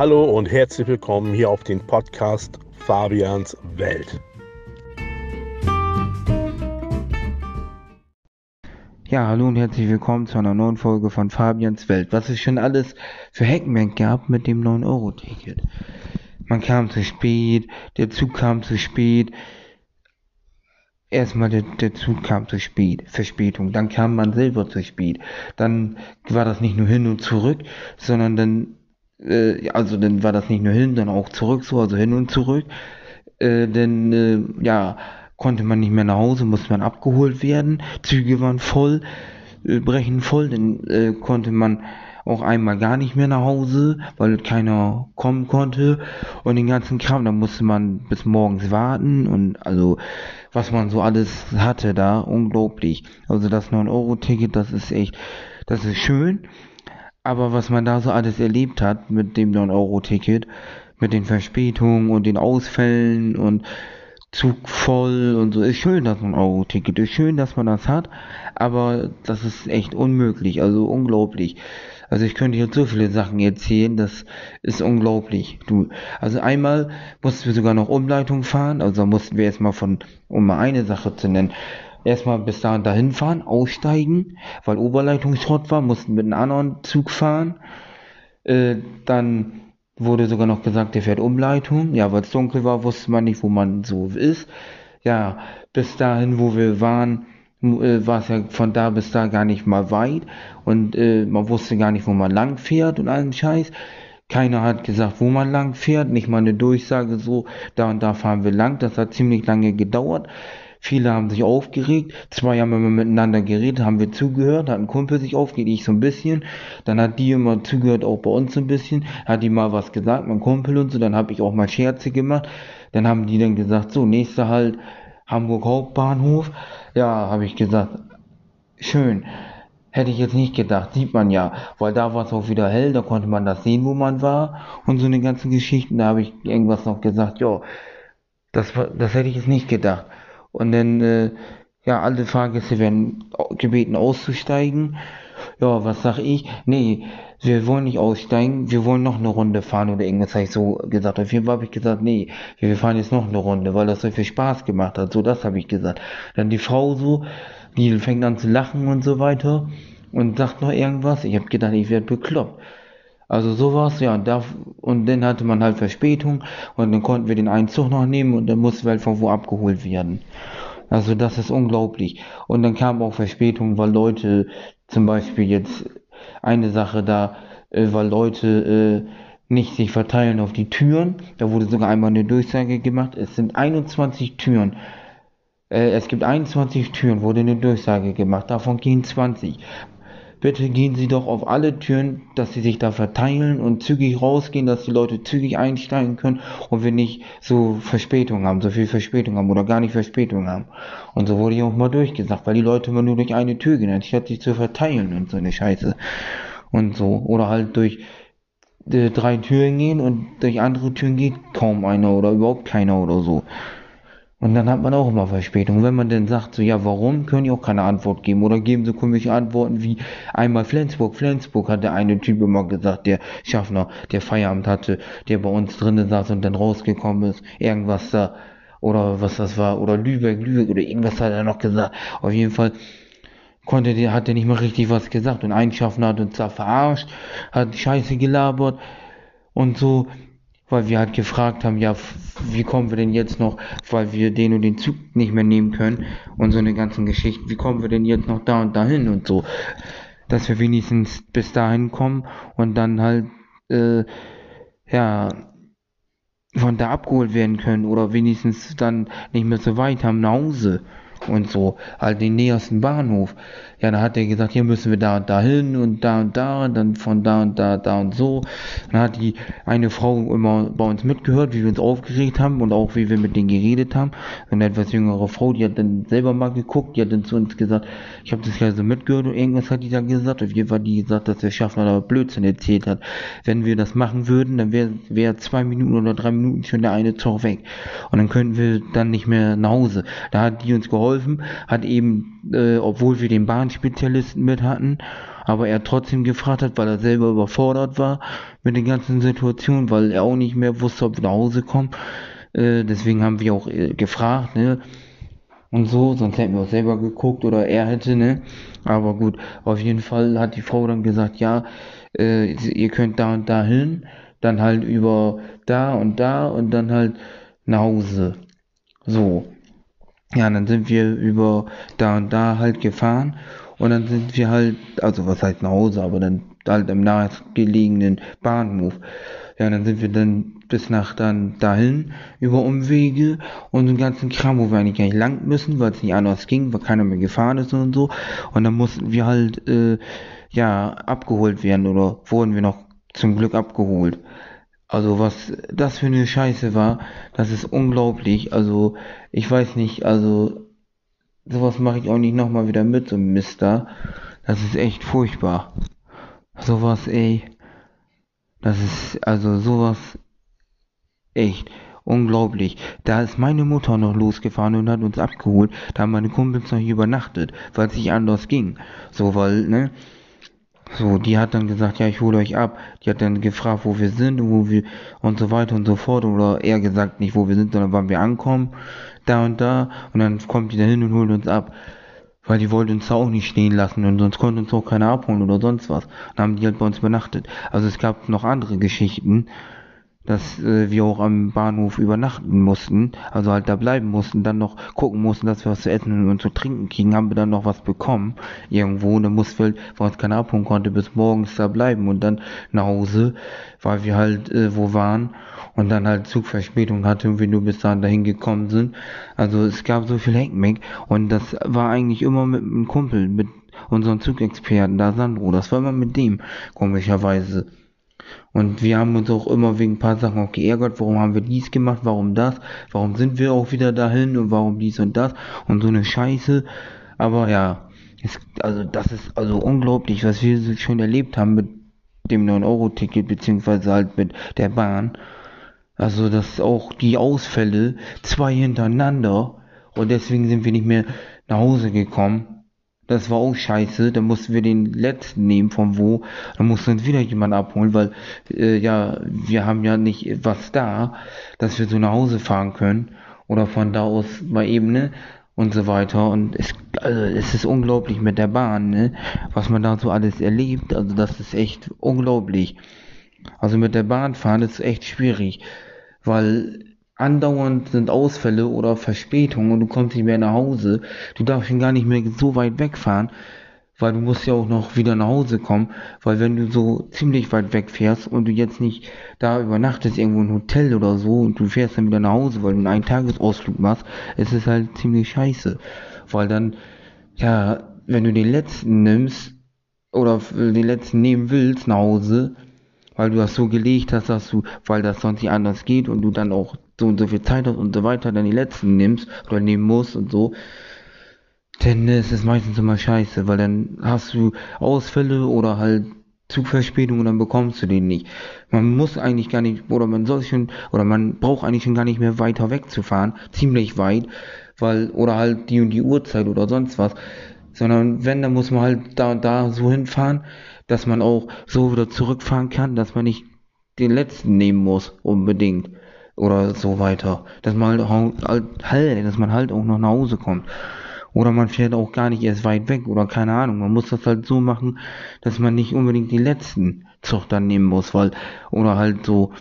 Hallo und herzlich willkommen hier auf den Podcast Fabians Welt. Ja, hallo und herzlich willkommen zu einer neuen Folge von Fabians Welt. Was es schon alles für Hackenbank gab mit dem 9€ Ticket. Man kam zu spät, der Zug kam zu spät. Erstmal der Zug kam zu spät, Verspätung. Dann kam man selber zu spät. Dann war das nicht nur hin und zurück, sondern dann war das nicht nur hin, sondern auch zurück, also hin und zurück. Konnte man nicht mehr nach Hause, musste man abgeholt werden. Züge waren voll, brechen voll, dann konnte man auch einmal gar nicht mehr nach Hause, weil keiner kommen konnte und den ganzen Kram, da musste man bis morgens warten und also was man so alles hatte da, unglaublich. Also das 9-Euro-Ticket, das ist schön, aber was man da so alles erlebt hat mit dem 9-Euro-Ticket, mit den Verspätungen und den Ausfällen und Zug voll und so, ist schön, dass man 9-Euro-Ticket ist, schön, dass man das hat, aber das ist echt unmöglich, also unglaublich. Also ich könnte jetzt so viele Sachen erzählen, das ist unglaublich, du. Also einmal mussten wir sogar noch Umleitung fahren, also mussten wir erstmal um mal eine Sache zu nennen, erstmal bis da und dahin fahren, aussteigen, weil Oberleitungsschrott war, mussten mit einem anderen Zug fahren, dann wurde sogar noch gesagt, der fährt Umleitung, ja, weil es dunkel war, wusste man nicht, wo man so ist, ja, bis dahin, wo wir waren, war es ja von da bis da gar nicht mal weit und man wusste gar nicht, wo man lang fährt und allem Scheiß. Keiner hat gesagt, wo man lang fährt, nicht mal eine Durchsage so, da und da fahren wir lang. Das hat ziemlich lange gedauert. Viele haben sich aufgeregt, 2 haben immer miteinander geredet, haben wir zugehört, hat ein Kumpel sich aufgeregt, ich so ein bisschen, dann hat die immer zugehört, auch bei uns so ein bisschen, hat die mal was gesagt, mein Kumpel und so, dann habe ich auch mal Scherze gemacht, dann haben die dann gesagt, so, nächster Halt, Hamburg Hauptbahnhof, ja, habe ich gesagt, schön, hätte ich jetzt nicht gedacht, sieht man ja, weil da war es auch wieder hell, da konnte man das sehen, wo man war und so eine ganze Geschichte, da habe ich irgendwas noch gesagt, ja, das hätte ich jetzt nicht gedacht und dann, alle Fahrgäste werden gebeten auszusteigen, ja, was sag ich, nee, wir wollen nicht aussteigen, wir wollen noch eine Runde fahren oder irgendwas, habe ich so gesagt. Auf jeden Fall habe ich gesagt, nee, wir fahren jetzt noch eine Runde, weil das so viel Spaß gemacht hat, so das habe ich gesagt. Dann die Frau so, die fängt an zu lachen und so weiter und sagt noch irgendwas, ich habe gedacht, ich werde bekloppt. Also sowas, ja, und dann hatte man halt Verspätung und dann konnten wir den einen Zug noch nehmen und dann mussten wir halt von wo abgeholt werden. Also das ist unglaublich. Und dann kam auch Verspätung, weil Leute zum Beispiel jetzt eine Sache da, weil Leute nicht sich verteilen auf die Türen. Da wurde sogar einmal eine Durchsage gemacht. Es sind 21 Türen. Es gibt 21 Türen, wurde eine Durchsage gemacht. Davon gehen 20. Bitte gehen Sie doch auf alle Türen, dass Sie sich da verteilen und zügig rausgehen, dass die Leute zügig einsteigen können und wir nicht so Verspätung haben, so viel Verspätung haben oder gar nicht Verspätung haben. Und so wurde ich auch mal durchgesagt, weil die Leute immer nur durch eine Tür gehen, anstatt sich zu verteilen und so eine Scheiße. Und so. Oder halt durch 3 Türen gehen und durch andere Türen geht kaum einer oder überhaupt keiner oder so. Und dann hat man auch immer Verspätung. Wenn man dann sagt, so, ja, warum, können die auch keine Antwort geben. Oder geben so komische Antworten wie einmal Flensburg, hat der eine Typ immer gesagt, der Schaffner, der Feierabend hatte, der bei uns drinnen saß und dann rausgekommen ist. Irgendwas da. Oder was das war. Oder Lübeck oder irgendwas hat er noch gesagt. Auf jeden Fall hat er nicht mal richtig was gesagt. Und ein Schaffner hat uns da verarscht, hat Scheiße gelabert und so. Weil wir halt gefragt haben, ja, wie kommen wir denn jetzt noch, weil wir den und den Zug nicht mehr nehmen können und so eine ganzen Geschichten, wie kommen wir denn jetzt noch da und dahin und so, dass wir wenigstens bis dahin kommen und dann halt, von da abgeholt werden können oder wenigstens dann nicht mehr so weit haben nach Hause und so, halt den nähersten Bahnhof. Ja, da hat er gesagt, hier müssen wir da und da hin und da, dann von da und so. Dann hat die eine Frau immer bei uns mitgehört, wie wir uns aufgeregt haben und auch wie wir mit denen geredet haben. So eine etwas jüngere Frau, die hat dann selber mal geguckt, die hat dann zu uns gesagt, ich habe das ja so mitgehört und irgendwas hat die dann gesagt. Auf jeden Fall hat die gesagt, dass der Schaffner da Blödsinn erzählt hat. Wenn wir das machen würden, dann wäre 2 Minuten oder 3 Minuten schon der eine Zug weg. Und dann könnten wir dann nicht mehr nach Hause. Da hat die uns geholfen. geholfen, hat eben, obwohl wir den Bahnspezialisten mit hatten, aber er trotzdem gefragt hat, weil er selber überfordert war mit den ganzen Situationen, weil er auch nicht mehr wusste, ob wir nach Hause kommen. Deswegen haben wir auch gefragt, ne? Und so, sonst hätten wir auch selber geguckt oder er hätte, ne? Aber gut, auf jeden Fall hat die Frau dann gesagt, ja, ihr könnt da und da hin, dann halt über da und dann halt nach Hause. So. Ja, dann sind wir über da und da halt gefahren und dann sind wir halt, also was heißt nach Hause, aber dann halt im nahegelegenen Bahnhof. Ja, dann sind wir dann bis nach dann dahin über Umwege und den ganzen Kram, wo wir eigentlich gar nicht lang müssen, weil es nicht anders ging, weil keiner mehr gefahren ist und so. Und dann mussten wir halt, ja, abgeholt werden oder wurden wir noch zum Glück abgeholt. Also was das für eine Scheiße war, das ist unglaublich. Also ich weiß nicht, also sowas mache ich auch nicht nochmal wieder mit, so ein Mister. Das ist echt furchtbar. Sowas, ey. Das ist, also sowas, echt unglaublich. Da ist meine Mutter noch losgefahren und hat uns abgeholt. Da haben meine Kumpels noch hier übernachtet, weil es nicht anders ging. So, weil, ne, so, die hat dann gesagt, ja, ich hole euch ab. Die hat dann gefragt, wo wir sind und wo wir und so weiter und so fort. Oder eher gesagt, nicht wo wir sind, sondern wann wir ankommen. Da und da. Und dann kommt die da hin und holt uns ab. Weil die wollten uns da auch nicht stehen lassen und sonst konnte uns auch keiner abholen oder sonst was. Dann haben die halt bei uns übernachtet. Also es gab noch andere Geschichten, dass wir auch am Bahnhof übernachten mussten, also halt da bleiben mussten, dann noch gucken mussten, dass wir was zu essen und zu trinken kriegen, haben wir dann noch was bekommen, irgendwo, und dann mussten wir, weil uns keiner abholen konnte, bis morgens da bleiben und dann nach Hause, weil wir halt wo waren und dann halt Zugverspätung hatten und wir nur bis dahin gekommen sind. Also es gab so viel Heckmeck und das war eigentlich immer mit einem Kumpel, mit unserem Zugexperten, da Sandro, das war immer mit dem, komischerweise. Und wir haben uns auch immer wegen ein paar Sachen auch geärgert, warum haben wir dies gemacht, warum das, warum sind wir auch wieder dahin und warum dies und das und so eine Scheiße. Aber ja, also das ist also unglaublich, was wir schon erlebt haben mit dem 9€-Ticket, beziehungsweise halt mit der Bahn. Also dass auch die Ausfälle 2 hintereinander und deswegen sind wir nicht mehr nach Hause gekommen. Das war auch scheiße, da mussten wir den letzten nehmen vom Wo, da musste uns wieder jemand abholen, weil, ja, wir haben ja nicht was da, dass wir so nach Hause fahren können oder von da aus mal Ebene und so weiter und es ist unglaublich mit der Bahn, ne, was man da so alles erlebt, also das ist echt unglaublich. Also mit der Bahn fahren ist echt schwierig, weil andauernd sind Ausfälle oder Verspätungen und du kommst nicht mehr nach Hause. Du darfst schon gar nicht mehr so weit wegfahren, weil du musst ja auch noch wieder nach Hause kommen. Weil wenn du so ziemlich weit wegfährst und du jetzt nicht da übernachtest, irgendwo im Hotel oder so, und du fährst dann wieder nach Hause, weil du einen Eintagesausflug machst, ist es halt ziemlich scheiße. Weil dann, ja, wenn du den letzten nimmst oder den letzten nehmen willst nach Hause, weil du das so gelegt hast, dass du, weil das sonst nicht anders geht und du dann auch so und so viel Zeit hast und so weiter, dann die letzten nimmst oder nehmen musst und so, denn es ist meistens immer scheiße, weil dann hast du Ausfälle oder halt Zugverspätung und dann bekommst du den nicht. Man muss eigentlich gar nicht, oder man soll schon, oder man braucht eigentlich schon gar nicht mehr weiter wegzufahren, ziemlich weit, weil, oder halt die und die Uhrzeit oder sonst was, sondern wenn, dann muss man halt da und da so hinfahren, dass man auch so wieder zurückfahren kann, dass man nicht den letzten nehmen muss, unbedingt. Oder so weiter, dass man halt auch noch nach Hause kommt, oder man fährt auch gar nicht erst weit weg oder keine Ahnung, man muss das halt so machen, dass man nicht unbedingt den letzten Zug dann nehmen muss, weil, oder halt so,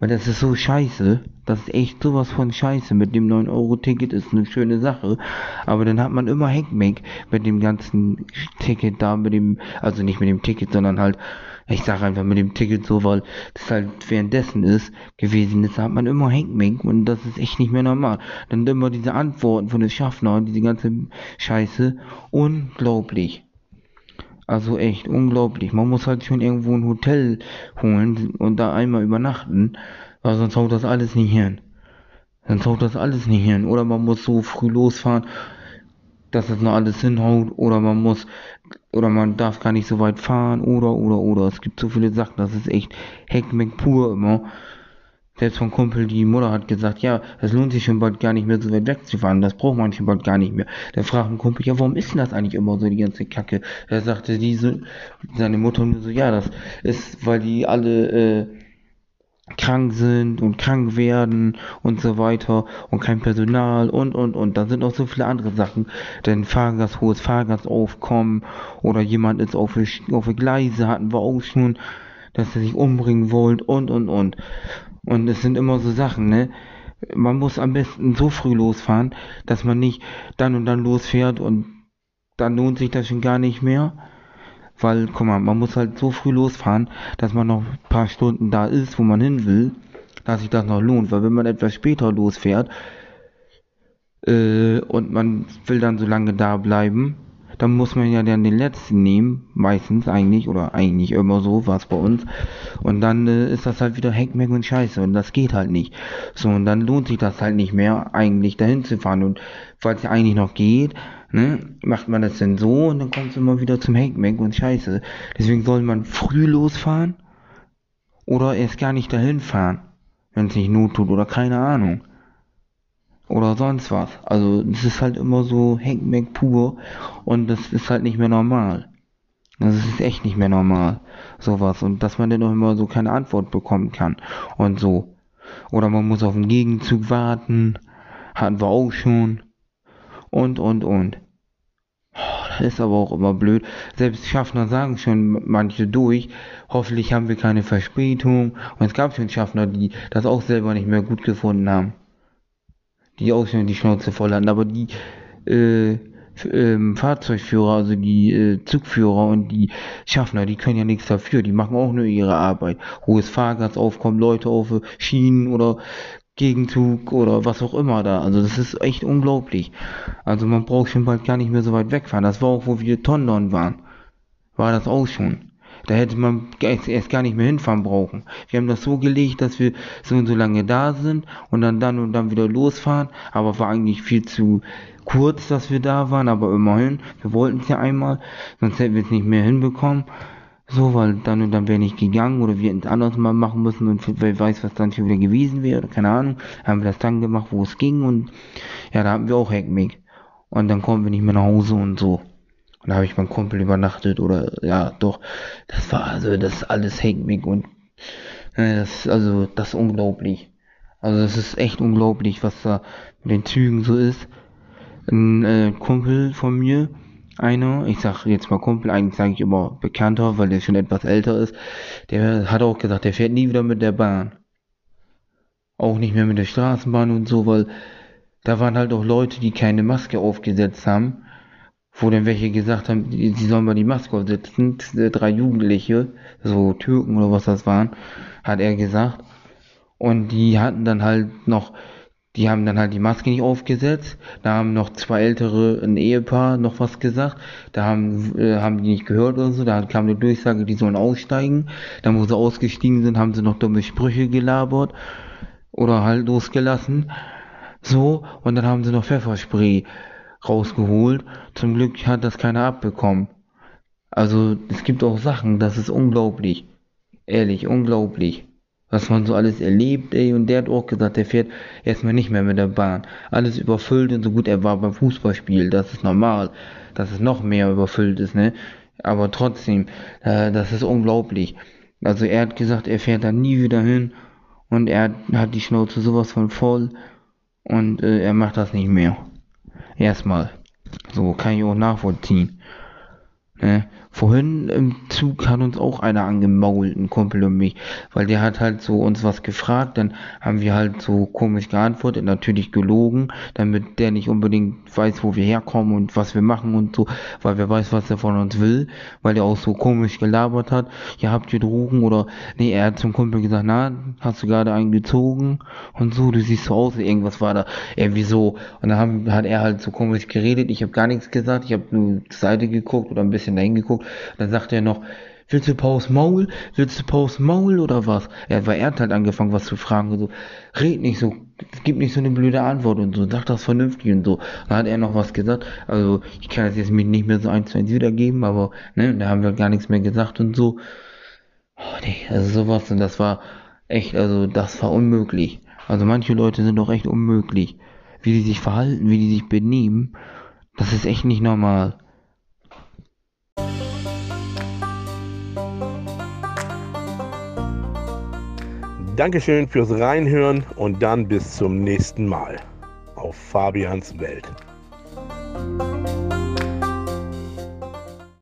weil das ist so scheiße, das ist echt sowas von scheiße, mit dem 9€-Ticket ist eine schöne Sache, aber dann hat man immer Heckmeck mit dem ganzen Ticket da, mit dem, also nicht mit dem Ticket, sondern halt, ich sage einfach mit dem Ticket so, weil das halt währenddessen ist, gewesen ist, da hat man immer Heckmeck und das ist echt nicht mehr normal. Dann immer diese Antworten von den Schaffnern, diese ganze Scheiße, unglaublich. Also echt unglaublich. Man muss halt schon irgendwo ein Hotel holen und da einmal übernachten, weil sonst haut das alles nicht hin. Oder man muss so früh losfahren, dass das noch alles hinhaut, oder man muss, oder man darf gar nicht so weit fahren, oder, es gibt so viele Sachen, das ist echt Heckmeck pur immer, Selbst vom Kumpel, die Mutter hat gesagt, ja, es lohnt sich schon bald gar nicht mehr, so weit wegzufahren, das braucht man schon bald gar nicht mehr. Da fragt ein Kumpel, ja, warum ist denn das eigentlich immer so, die ganze Kacke? Da sagte seine Mutter nur so, ja, das ist, weil die alle krank sind und krank werden und so weiter und kein Personal und. Da sind auch so viele andere Sachen, denn Fahrgast, hohes Fahrgastaufkommen oder jemand ist auf die Gleise, hatten wir auch schon, dass er sich umbringen wollte und. Und es sind immer so Sachen, ne? Man muss am besten so früh losfahren, dass man nicht dann und dann losfährt und dann lohnt sich das schon gar nicht mehr. Weil, guck mal, man muss halt so früh losfahren, dass man noch ein paar Stunden da ist, wo man hin will, dass sich das noch lohnt. Weil wenn man etwas später losfährt und man will dann so lange da bleiben, dann muss man ja dann den letzten nehmen, meistens eigentlich, oder eigentlich immer so, war es bei uns. Und dann ist das halt wieder Heckmeck und Scheiße und das geht halt nicht. So, und dann lohnt sich das halt nicht mehr, eigentlich dahin zu fahren. Und weil es ja eigentlich noch geht, ne, macht man das denn so und dann kommt es immer wieder zum Heckmeck und Scheiße. Deswegen soll man früh losfahren oder erst gar nicht dahin fahren, wenn es nicht Not tut oder keine Ahnung. Oder sonst was. Also es ist halt immer so Heckmeck pur und das ist halt nicht mehr normal. Das ist echt nicht mehr normal. Sowas. Und dass man dann auch immer so keine Antwort bekommen kann. Und so. Oder man muss auf den Gegenzug warten. Hatten wir auch schon. Und. Ist aber auch immer blöd. Selbst Schaffner sagen schon manche durch, hoffentlich haben wir keine Verspätung. Und es gab schon Schaffner, die das auch selber nicht mehr gut gefunden haben. Die auch schon die Schnauze voll hatten, aber die Fahrzeugführer, also die Zugführer und die Schaffner, die können ja nichts dafür, die machen auch nur ihre Arbeit. Hohes Fahrgastaufkommen, Leute auf Schienen oder Gegenzug oder was auch immer da. Also das ist echt unglaublich. Also man braucht schon bald gar nicht mehr so weit wegfahren. Das war auch, wo wir Tondon waren. War das auch schon. Da hätte man erst gar nicht mehr hinfahren brauchen. Wir haben das so gelegt, dass wir so und so lange da sind und dann wieder losfahren. Aber war eigentlich viel zu kurz, dass wir da waren. Aber immerhin, wir wollten es ja einmal. Sonst hätten wir es nicht mehr hinbekommen. So, weil dann und dann wäre nicht gegangen. Oder wir hätten es anders mal machen müssen. Und wer weiß, was dann schon wieder gewesen wäre. Oder keine Ahnung. Haben wir das dann gemacht, wo es ging. Und ja, da hatten wir auch Heckmeck. Und dann kommen wir nicht mehr nach Hause und so. Und da habe ich beim Kumpel übernachtet oder ja doch, das war also das alles Heckmeck und das ist unglaublich. Also es ist echt unglaublich, was da mit den Zügen so ist. Ein Kumpel von mir, ich sag jetzt mal Kumpel, eigentlich sage ich immer Bekannter, weil der schon etwas älter ist, der hat auch gesagt, der fährt nie wieder mit der Bahn. Auch nicht mehr mit der Straßenbahn und so, weil da waren halt auch Leute, die keine Maske aufgesetzt haben. Wo denn welche gesagt haben, sie sollen mal die Maske aufsetzen, 3 Jugendliche, so Türken oder was das waren, hat er gesagt. Und die hatten dann halt noch, die haben dann halt die Maske nicht aufgesetzt, da haben noch 2 ältere, ein Ehepaar, noch was gesagt, da haben die nicht gehört oder so, da kam eine Durchsage, die sollen aussteigen, dann wo sie ausgestiegen sind, haben sie noch dumme Sprüche gelabert oder halt losgelassen, so, und dann haben sie noch Pfefferspray rausgeholt. Zum Glück hat das keiner abbekommen. Also es gibt auch Sachen, das ist unglaublich. Ehrlich, unglaublich. Was man so alles erlebt, ey. Und der hat auch gesagt, der fährt erstmal nicht mehr mit der Bahn. Alles überfüllt und so gut, er war beim Fußballspiel. Das ist normal, dass es noch mehr überfüllt ist, ne. Aber trotzdem, das ist unglaublich. Also er hat gesagt, er fährt da nie wieder hin. Und er hat die Schnauze sowas von voll. Und er macht das nicht mehr. Erstmal. So, kann ich auch nachvollziehen. Ne? Vorhin im Zug hat uns auch einer angemault, ein Kumpel und mich. Weil der hat halt so uns was gefragt, dann haben wir halt so komisch geantwortet, natürlich gelogen, damit der nicht unbedingt weiß, wo wir herkommen und was wir machen und so, weil wer weiß, was er von uns will, weil der auch so komisch gelabert hat, ja, habt ihr Drogen oder, nee, er hat zum Kumpel gesagt, na, hast du gerade einen gezogen und so, du siehst so aus, irgendwas war da, irgendwie so. Und dann hat er halt so komisch geredet, ich habe gar nichts gesagt, ich habe nur zur Seite geguckt oder ein bisschen dahin geguckt. Dann sagt er noch, willst du Paus Maul oder was? Er hat halt angefangen, was zu fragen und so. Red nicht so, gib nicht so eine blöde Antwort und so, sag das vernünftig und so. Dann hat er noch was gesagt, also ich kann das jetzt nicht mehr so 1 zu 1 wiedergeben, aber ne, da haben wir gar nichts mehr gesagt und so. Oh nee, also sowas und das war echt, also das war unmöglich. Also manche Leute sind doch echt unmöglich. Wie die sich verhalten, wie die sich benehmen, das ist echt nicht normal. Dankeschön fürs Reinhören und dann bis zum nächsten Mal auf Fabians Welt.